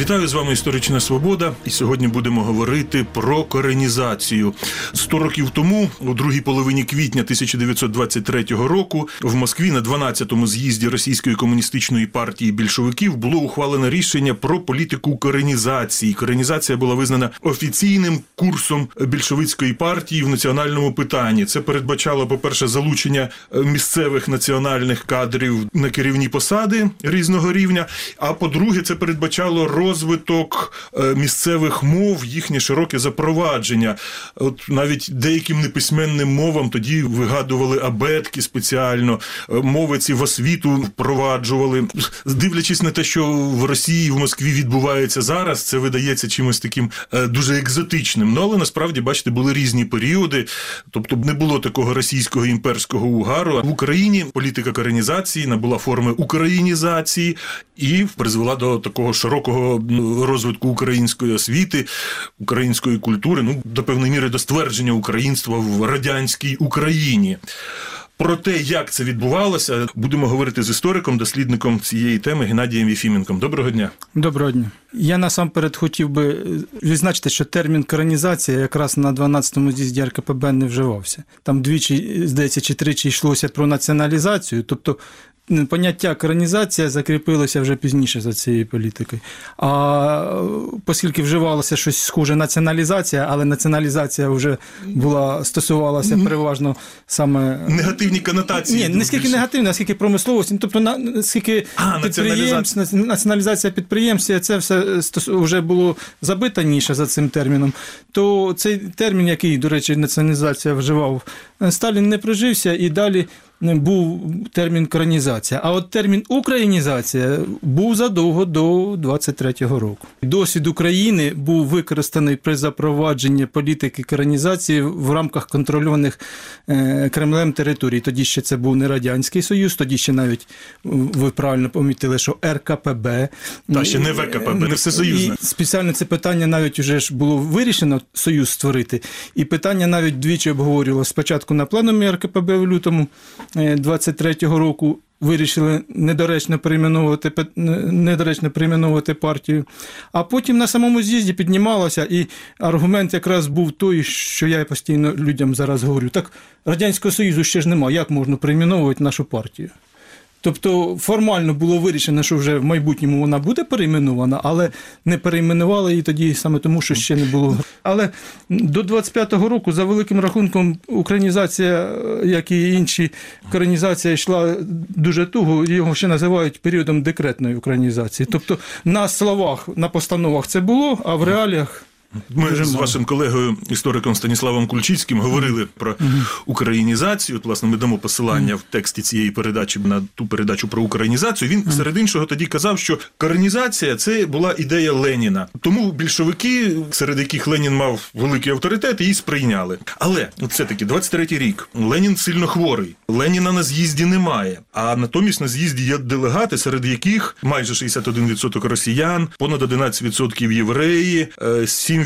Вітаю, з вами Історична Свобода, і сьогодні будемо говорити про коренізацію. 100 років тому, у другій половині квітня 1923 року, в Москві на 12-му з'їзді Російської комуністичної партії більшовиків було ухвалено рішення про політику коренізації. Коренізація була визнана офіційним курсом більшовицької партії в національному питанні. Це передбачало, по-перше, залучення місцевих національних кадрів на керівні посади різного рівня, а по-друге, це передбачало розвиток місцевих мов, їхнє широке запровадження. От навіть деяким неписьменним мовам тоді вигадували абетки спеціально, мови ці в освіту впроваджували. Дивлячись на те, що в Росії, в Москві відбувається зараз, це видається чимось таким дуже екзотичним. Але насправді, бачите, були різні періоди, тобто не було такого російського імперського угару. В Україні політика коренізації набула форми українізації і призвела до такого широкого розвитку української освіти, української культури, до певної міри до ствердження українства в радянській Україні. Про те, як це відбувалося, будемо говорити з істориком, дослідником цієї теми Геннадієм Єфіменком. Доброго дня. Доброго дня. Я насамперед хотів би відзначити, що термін коренізація якраз на 12-му з'їзді РКПБ не вживався. Там двічі, здається, чи тричі йшлося про націоналізацію, тобто поняття коренізація закріпилося вже пізніше за цією політикою. А оскільки вживалося щось схоже націоналізація, але націоналізація вже була, стосувалася переважно саме... Негативні конотації. Ні, не скільки негативні, а скільки промисловості. Тобто, скільки націоналізація підприємств, це все вже було забита ніша за цим терміном. То цей термін, який, до речі, націоналізація вживав, Сталін не прожився і далі... був термін коренізація. А от термін українізація був задовго до 23-го року. Досвід України був використаний при запровадженні політики коренізації в рамках контрольованих Кремлем територій. Тоді ще це був не Радянський Союз, тоді ще навіть, ви правильно помітили, що РКПБ. Та ще не ВКПБ, не всесоюзне. І спеціально це питання навіть уже ж було вирішено Союз створити. І питання навіть двічі обговорювалося. Спочатку на пленумі РКПБ в лютому 23-го року вирішили недоречно перейменовувати партію. А потім на самому з'їзді піднімалося, і аргумент якраз був той, що я постійно людям зараз говорю. Так, Радянського Союзу ще ж нема, як можна перейменовувати нашу партію? Тобто формально було вирішено, що вже в майбутньому вона буде перейменована, але не перейменували її тоді саме тому, що ще не було. Але до 25-го року, за великим рахунком, українізація, як і інші, коренізація йшла дуже туго, його ще називають періодом декретної українізації. Тобто на словах, на постановах це було, а в реаліях... Ми з вашим колегою, істориком Станіславом Кульчицьким, говорили про українізацію. От, власне, ми дамо посилання в тексті цієї передачі на ту передачу про українізацію. Він, серед іншого, тоді казав, що коренізація – це була ідея Леніна. Тому більшовики, серед яких Ленін мав великий авторитет, її сприйняли. Але, все-таки, 23-й рік. Ленін сильно хворий. Леніна на з'їзді немає. А натомість на з'їзді є делегати, серед яких майже 61% росіян, понад 11% євреї, 7%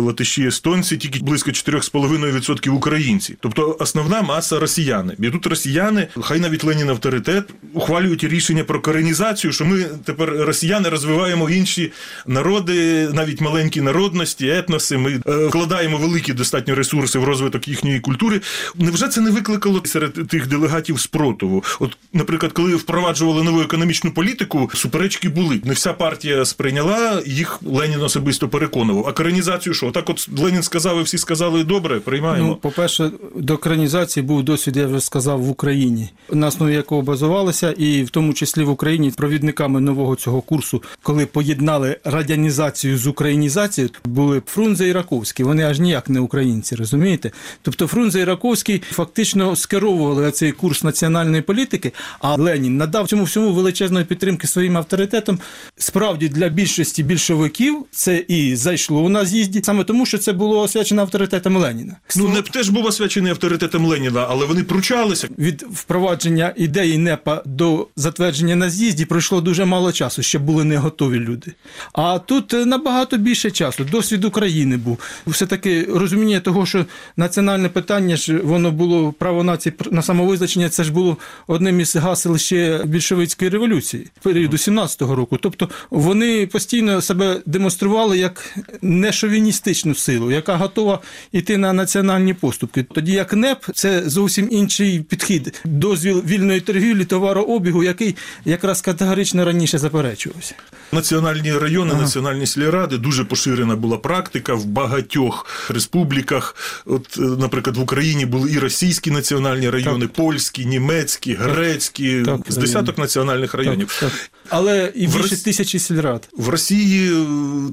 латиші, естонці, тільки близько 4,5% українці. Тобто основна маса росіяни. І тут росіяни, хай навіть Ленін авторитет, ухвалюють рішення про коренізацію, що ми тепер, росіяни, розвиваємо інші народи, навіть маленькі народності, етноси, ми вкладаємо великі достатньо ресурси в розвиток їхньої культури. Невже це не викликало серед тих делегатів спротиву? От, наприклад, коли впроваджували нову економічну політику, суперечки були. Не вся партія сприйняла, їх Ленін особисто переконував. А коренізацію що? Так от Ленін сказав, і всі сказали, добре, приймаємо. По-перше, до коренізації був досвід, я вже сказав, в Україні, на основі якого базувалися, і в тому числі в Україні провідниками нового цього курсу, коли поєднали радянізацію з українізацією, були Фрунзе і Раковський. Вони аж ніяк не українці, розумієте? Тобто Фрунзе і Раковський фактично скеровували цей курс національної політики, а Ленін надав цьому всьому величезної підтримки своїм авторитетом. Справді, для більшості більшовиків це і зайшло числу вона з'їздить саме тому, що це було освячено авторитетом Леніна. Ну, НЕП теж був освячений авторитетом Леніна, але вони пручалися. Від впровадження ідеї НЕПа до затвердження на з'їзді пройшло дуже мало часу, ще були не готові люди. А тут набагато більше часу, досвід України був. Все-таки розуміння того, що національне питання, ж воно було, право нації на самовизначення, це ж було одним із гасел ще більшовицької революції, періоду 17-го року. Тобто вони постійно себе демонстрували як нешовіністичну силу, яка готова йти на національні поступки. Тоді як НЕП – це зовсім інший підхід, дозвіл вільної торгівлі, товарообігу, який якраз категорично раніше заперечувався. Національні райони, національні сільради, дуже поширена була практика в багатьох республіках. От, наприклад, в Україні були і російські національні райони, так, польські, німецькі, грецькі, так, з десяток національних районів. Так, так. Але і більше тисячі сільрад. В Росії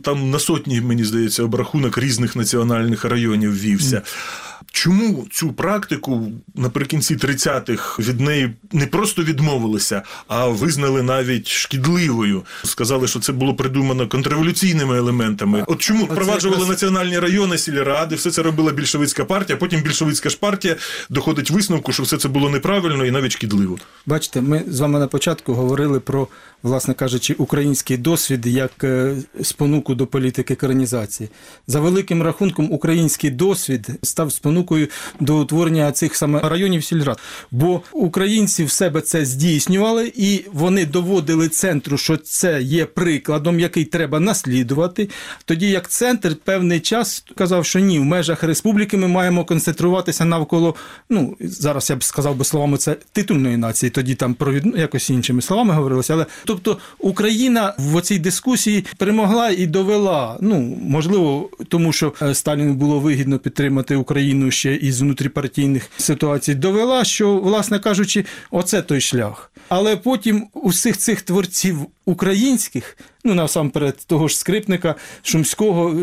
там на сотні, мені здається, обрахунок різних національних районів вівся. Чому цю практику наприкінці 30-х від неї не просто відмовилися, а визнали навіть шкідливою? Сказали, що це було придумано контрреволюційними елементами. От чому впроваджували якраз національні райони, сільради, все це робила більшовицька партія, потім більшовицька ж партія доходить висновку, що все це було неправильно і навіть шкідливо. Бачите, ми з вами на початку говорили про, власне кажучи, український досвід як спонуку до політики коренізації. За великим рахунком, український досвід став спонукою до утворення цих саме районів сільрад. Бо українці в себе це здійснювали, і вони доводили центру, що це є прикладом, який треба наслідувати. Тоді як центр певний час казав, що ні, в межах республіки ми маємо концентруватися навколо, ну, зараз я б сказав би словами це титульної нації, тоді там якось іншими словами говорилося, але тобто Україна в цій дискусії перемогла і довела, ну, можливо, тому що Сталіну було вигідно підтримати Україну ще із внутріпартійних ситуацій, довела, що, власне кажучи, оце той шлях. Але потім усіх цих творців українських, ну, насамперед того ж Скрипника, Шумського,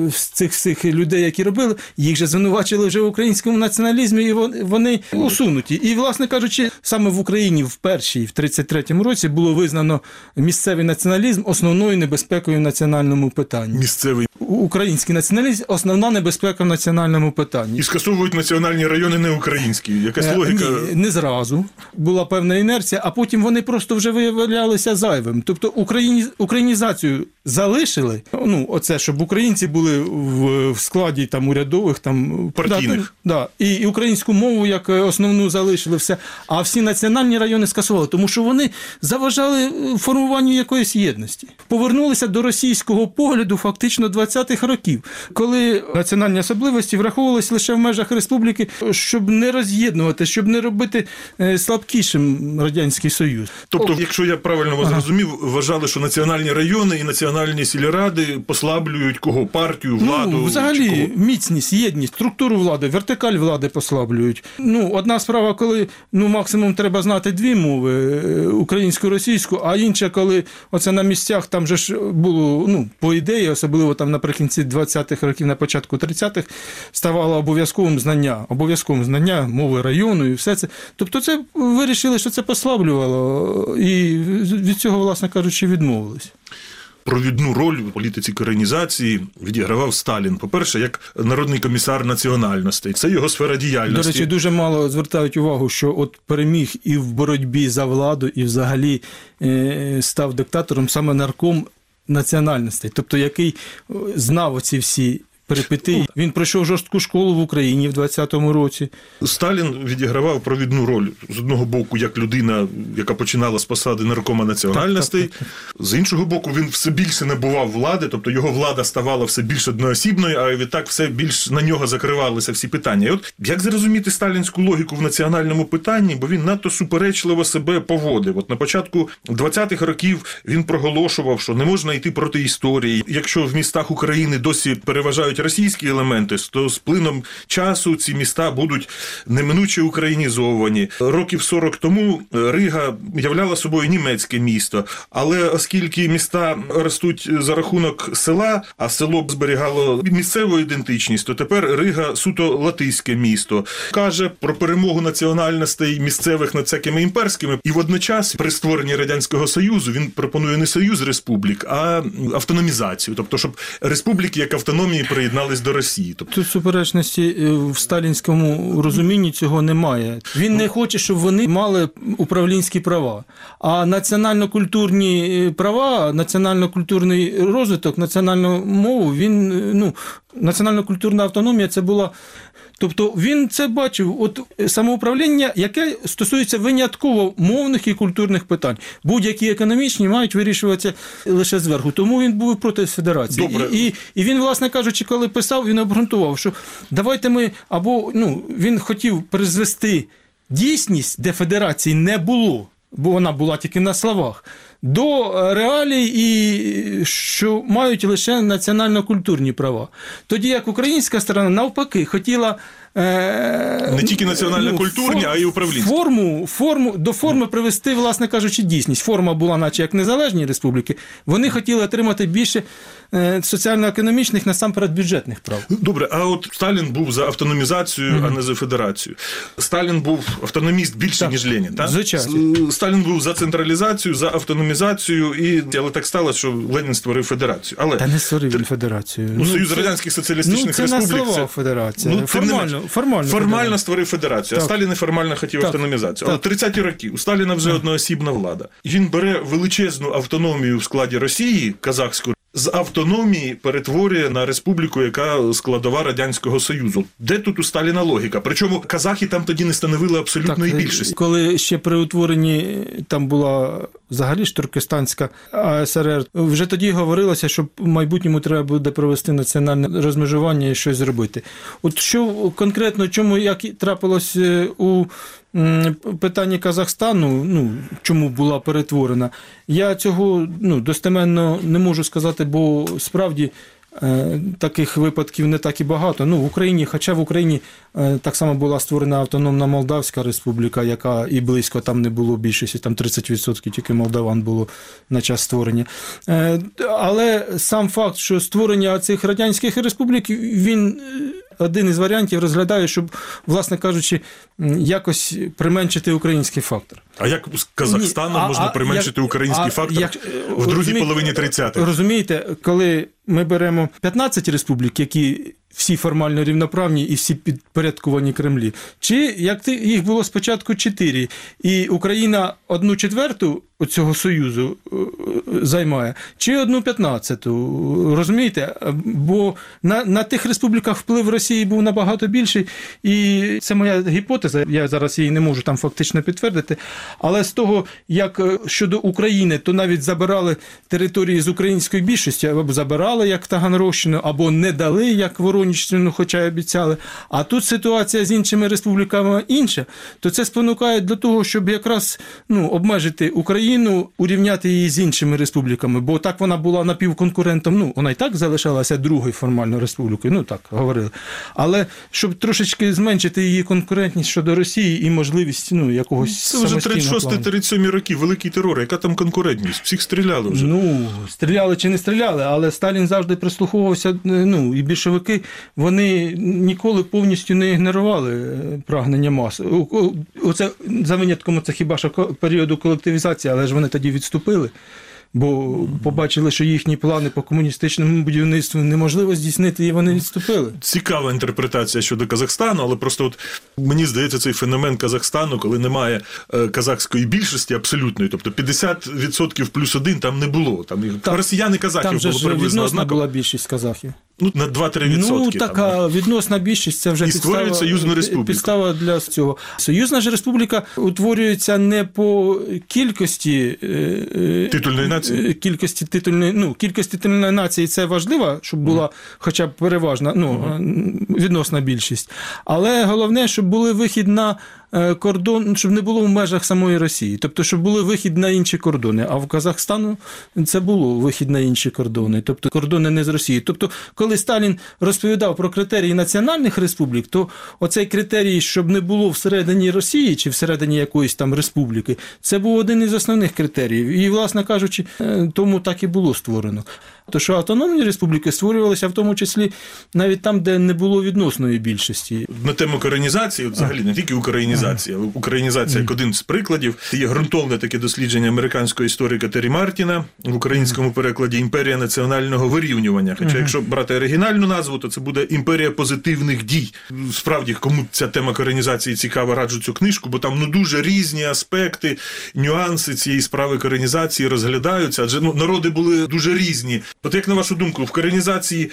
цих людей, які робили, їх же звинувачили вже в українському націоналізмі, і вони усунуті. І, власне кажучи, саме в Україні в першій, в 33-му році було визнано місцевий націоналізм основною небезпекою в національному питанні. Місцевий. Український націоналізм – основна небезпека в національному питанні. І скасовують національні райони не українські. Якась логіка? Ні, не зразу. Була певна інерція, а потім вони просто вже виявлялися зайвим. Тобто українізацію залишили, ну, оце, щоб українці були в складі там урядових, там партійних. І українську мову як основну залишили все, а всі національні райони скасували, тому що вони заважали формуванню якоїсь єдності. Повернулися до російського погляду фактично 20-х років, коли національні особливості враховувалися лише в межах республіки, щоб не роз'єднувати, щоб не робити слабкішим Радянський Союз. Тобто, якщо я правильно вас зрозумів, вважали, що національні райони і національні сільради послаблюють кого? Партію, владу? Ну, взагалі, міцність, єдність, структуру влади, вертикаль влади послаблюють. Ну, одна справа, коли, ну, максимум треба знати дві мови, українську, російську, а інша, коли оце на місцях, там же ж було, ну, по ідеї, особливо там наприкінці 20-х років, на початку 30-х, ставало обов'язковим знання мови району і все це. Тобто це вирішили, що це послаблювало, і від цього, власне кажучи, відмовились. Провідну роль в політиці коренізації відігравав Сталін. По-перше, як народний комісар національностей. Це його сфера діяльності. До речі, дуже мало звертають увагу, що от переміг і в боротьбі за владу, і взагалі став диктатором саме нарком національностей. Тобто, який знав оці всі перипетії. Він пройшов жорстку школу в Україні в 20-му році. Сталін відігравав провідну роль, з одного боку, як людина, яка починала з посади наркома національностей, так. З іншого боку, він все більше набував влади, тобто його влада ставала все більш одноосібною, а відтак все більш на нього закривалися всі питання. І от як зрозуміти сталінську логіку в національному питанні, бо він надто суперечливо себе поводив. От на початку 20-х років він проголошував, що не можна йти проти історії. Якщо в містах України досі переважають навіть російські елементи, то з плином часу ці міста будуть неминуче українізовані. Років 40 тому Рига являла собою німецьке місто, але оскільки міста ростуть за рахунок села, а село зберігало місцеву ідентичність, то тепер Рига суто латиське місто. Каже про перемогу національностей місцевих над всякими імперськими. І водночас при створенні Радянського Союзу він пропонує не союз республік, а автономізацію. Тобто, щоб республіки як автономії приєднались до Росії. Тут суперечності в сталінському розумінні цього немає. Він не хоче, щоб вони мали управлінські права. А національно-культурні права, національно-культурний розвиток, національну мову, він, національно-культурна автономія це була... Тобто він це бачив, от самоуправління, яке стосується винятково мовних і культурних питань. Будь-які економічні мають вирішуватися лише зверху. Тому він був проти федерації. І він, власне кажучи, коли писав, він обґрунтував, що давайте ми або, він хотів призвести дійсність, де федерації не було, бо вона була тільки на словах, до реалій, і що мають лише національно-культурні права. Тоді як українська сторона навпаки хотіла не тільки національно-культурні, а й управлінські. До форми привести, власне кажучи, дійсність. Форма була наче як незалежні республіки. Вони хотіли отримати більше соціально-економічних, насамперед бюджетних прав. Добре, а от Сталін був за автономізацію, а не за федерацію. Сталін був автономіст більше, ніж Ленін, так? Звичайно. Сталін був за централізацію, за автономізацію, але так сталося, що Ленін створив федерацію. Та не створив він федерацію. Союз Радянських Соціалістичних Республік. Це не слова федерація. Формально створив федерацію, а Сталін неформально хотів автономізацію. Але 30-ті роки, у Сталіна вже одноосібна влада. Він бере величезну автономію в складі Росії, казахську, з автономії перетворює на республіку, яка складова Радянського Союзу. Де тут у Сталіна логіка? Причому казахи там тоді не становили абсолютної більшості. Коли ще при утворенні там була взагалі ж Туркестанська АСРР, вже тоді говорилося, що в майбутньому треба буде провести національне розмежування і щось зробити. От що конкретно, чому, як трапилось у питанні Казахстану, чому була перетворена, я цього достеменно не можу сказати, бо справді таких випадків не так і багато. В Україні так само була створена автономна Молдавська республіка, яка і близько там не було більшості, там 30% тільки молдаван було на час створення. Але сам факт, що створення цих радянських республік, він один із варіантів розглядає, щоб, власне кажучи, якось применшити український фактор. А як з Казахстаном можна применшити український фактор в другій половині 30-х? Розумієте, коли ми беремо 15 республік, які всі формально рівноправні і всі підпорядковані Кремлі, чи як їх було спочатку 4, і Україна 1/4 цього союзу займає, чи 1/15, розумієте? Бо на тих республіках вплив Росії був набагато більший, і це моя гіпотеза, я зараз її не можу там фактично підтвердити, але з того, як щодо України, то навіть забирали території з української більшості, або забирали, як Таганрощину, або не дали, як Вороніччину, хоча й обіцяли, а тут ситуація з іншими республіками інша, то це спонукає для того, щоб якраз обмежити Україну, урівняти її з іншими республіками, бо так вона була напівконкурентом, вона і так залишалася другою формально республікою, так говорили, але щоб трошечки зменшити її конкурентність щодо Росії і можливість якогось самостійного плану. Це вже 36-37 роки, великий терор, яка там конкурентність? Всіх стріляли вже. Стріляли чи не стріляли, але Сталін завжди прислуховувався, і більшовики вони ніколи повністю не ігнорували прагнення мас. Оце, за винятком, це хіба що періоду колективізації, але ж вони тоді відступили, бо побачили, що їхні плани по комуністичному будівництву неможливо здійснити, і вони відступили. Цікава інтерпретація щодо Казахстану, але просто мені здається цей феномен Казахстану, коли немає казахської більшості абсолютної, тобто 50% плюс 1 там не було. Там росіяни казахів було приблизно однаково. Там же була більшість казахів. На 2-3%. Така відносна більшість, це вже підстава для цього. Союзна ж республіка утворюється не по кількості титульної нації. Кількість титульної нації це важливо, щоб була хоча б переважна, відносна більшість. Але головне, щоб були вихід на кордон, щоб не було в межах самої Росії. Тобто, щоб були вихід на інші кордони. А в Казахстану це було вихід на інші кордони. Тобто, кордони не з Росії. Тобто, коли Сталін розповідав про критерії національних республік, то оцей критерій, щоб не було всередині Росії чи всередині якоїсь там республіки, це був один із основних критеріїв. І, власне кажучи, тому так і було створено. То що автономні республіки створювалися в тому числі навіть там, де не було відносної більшості. На тему коренізації, взагалі не тільки українізація. Українізація як один з прикладів. Є ґрунтовне таке дослідження американського історика Террі Мартіна в українському перекладі «Імперія національного вирівнювання». Хоча якщо брати оригінальну назву, то це буде «Імперія позитивних дій». Справді, кому ця тема коренізації цікава, раджу цю книжку, бо там дуже різні аспекти, нюанси цієї справи коренізації розглядаються, адже народи були дуже різні. От як на вашу думку, в коренізації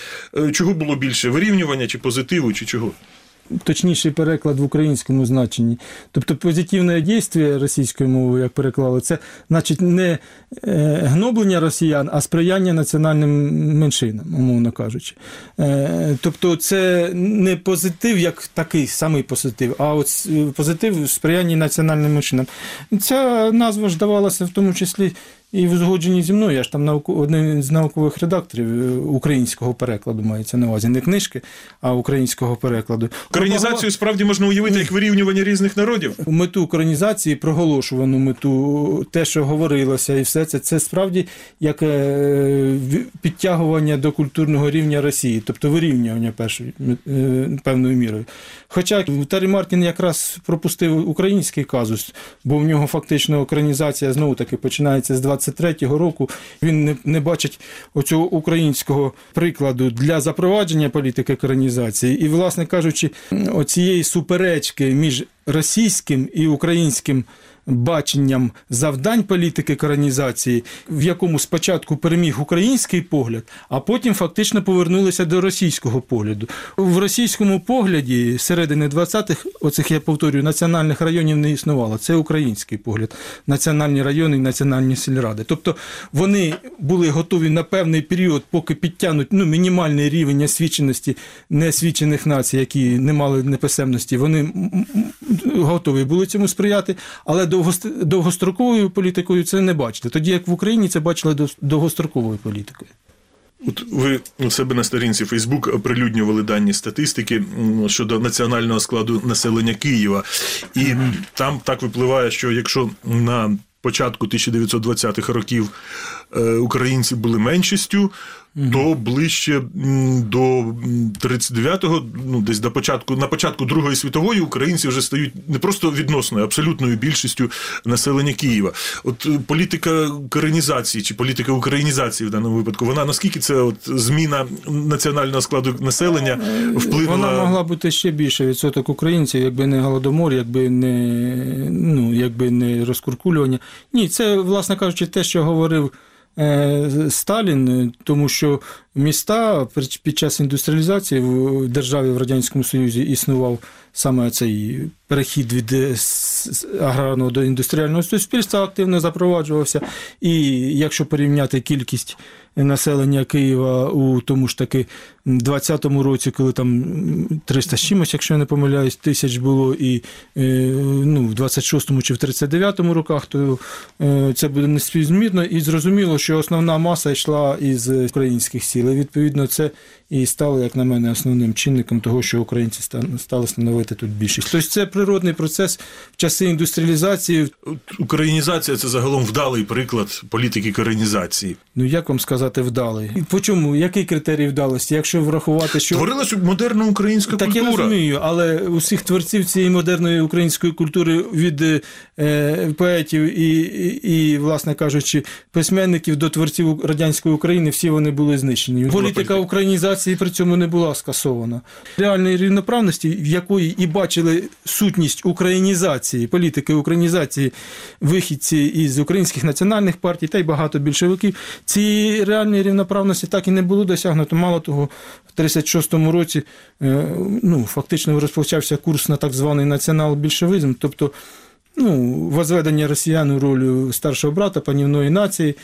чого було більше? Вирівнювання чи позитиву, чи чого? Точніший переклад в українському значенні. Тобто позитивне дійство російською мовою, як переклали, це значить не гноблення росіян, а сприяння національним меншинам, умовно кажучи. Тобто це не позитив, як такий самий позитив, а от позитив в сприянні національним меншинам. Ця назва ж давалася в тому числі і в узгодженні зі мною, я ж там один з наукових редакторів українського перекладу, мається на увазі, не книжки, а українського перекладу. Коренізацію справді можна уявити як вирівнювання різних народів? Мету коренізації, проголошувану мету, те, що говорилося і все це справді як підтягування до культурного рівня Росії, тобто вирівнювання певною мірою. Хоча Террі Мартін якраз пропустив український казус, бо в нього фактично коренізація знову-таки починається з 23-го року, він не бачить оцього українського прикладу для запровадження політики коренізації. І, власне кажучи, оцієї суперечки між російським і українським баченням завдань політики коренізації, в якому спочатку переміг український погляд, а потім фактично повернулися до російського погляду. В російському погляді середини 20-х, оцих, я повторюю, національних районів не існувало. Це український погляд. Національні райони і національні сільради. Тобто вони були готові на певний період, поки підтягнуть мінімальний рівень освіченості неосвічених націй, які не мали неписемності. Вони готові були цьому сприяти, але довгостроковою політикою це не бачили. Тоді, як в Україні, це бачили довгостроковою політикою. От ви у себе на сторінці Фейсбук оприлюднювали дані статистики щодо національного складу населення Києва. І там так випливає, що якщо на початку 1920-х років українці були меншістю, то ближче до 39-го, десь на початку Другої світової українці вже стають не просто відносною, абсолютною більшістю населення Києва. От політика коренізації чи політика українізації в даному випадку, вона наскільки це от зміна національного складу населення вплинула? Вона могла бути ще більше відсоток українців, якби не голодомор, якби не розкуркулювання. Ні, це, власне кажучи, те, що говорив Сталін, тому що міста під час індустріалізації в державі, в Радянському Союзі існував саме цей перехід від аграрного до індустріального суспільства, активно запроваджувався. І якщо порівняти кількість населення Києва у тому ж таки 20-му році, коли там 300 з чимось, якщо я не помиляюсь, тисяч було, і в 26-му чи в 39-му роках, то це буде неспівмірно. І зрозуміло, що основна маса йшла із українських сіл. І відповідно це і стало, як на мене, основним чинником того, що українці стали становити тут більшість. Тобто це природний процес в часи індустріалізації. Українізація – це загалом вдалий приклад політики коренізації. Як вам сказати? Вдалий. По чому? Який критерій вдалості? Якщо врахувати, що... Творилася модерна українська культура. Так, я розумію, але усіх творців цієї модерної української культури від поетів і, власне кажучи, письменників до творців радянської України, всі вони були знищені. Політика українізації при цьому не була скасована. Реальної рівноправності, в якої і бачили сутність українізації, політики українізації, вихідці із українських національних партій та й багато більшовиків, ці реальної рівноправності так і не було досягнуто. Мало того, в 1936 році фактично розпочався курс на так званий націонал-більшовизм, тобто возведення росіян у роль старшого брата, панівної нації,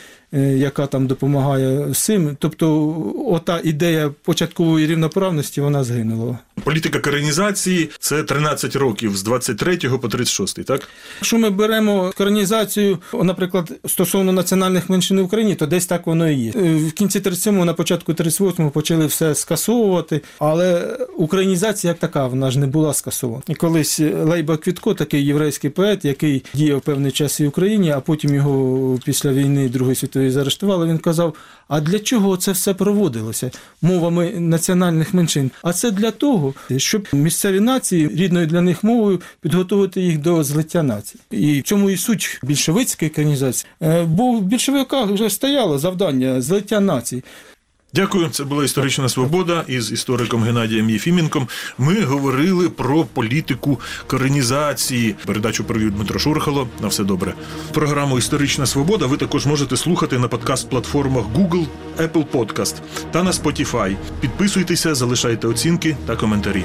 яка там допомагає всім. Тобто ота ідея початкової рівноправності, вона згинула. Політика коренізації – це 13 років, з 23 по 36, так? Якщо ми беремо коренізацію, наприклад, стосовно національних меншин в Україні, то десь так воно і є. В кінці 37-го, на початку 38-го почали все скасовувати, але українізація як така, вона ж не була скасована. І колись Лейба Квітко, такий єврейський поет, який діяв певний час і в Україні, а потім його після війни Другої світової заарештували, він казав, а для чого це все проводилося мовами національних меншин? А це для того, щоб місцеві нації рідною для них мовою підготувати їх до злиття націй. І в цьому і суть більшовицької коренізації. Бо в більшовиках вже стояло завдання злиття націй. Дякую. Це була «Історична свобода» із істориком Геннадієм Єфіменком. Ми говорили про політику коренізації. Передачу провів Дмитро Шурхало. На все добре. Програму «Історична свобода» ви також можете слухати на подкаст-платформах Google, Apple Podcast та на Spotify. Підписуйтеся, залишайте оцінки та коментарі.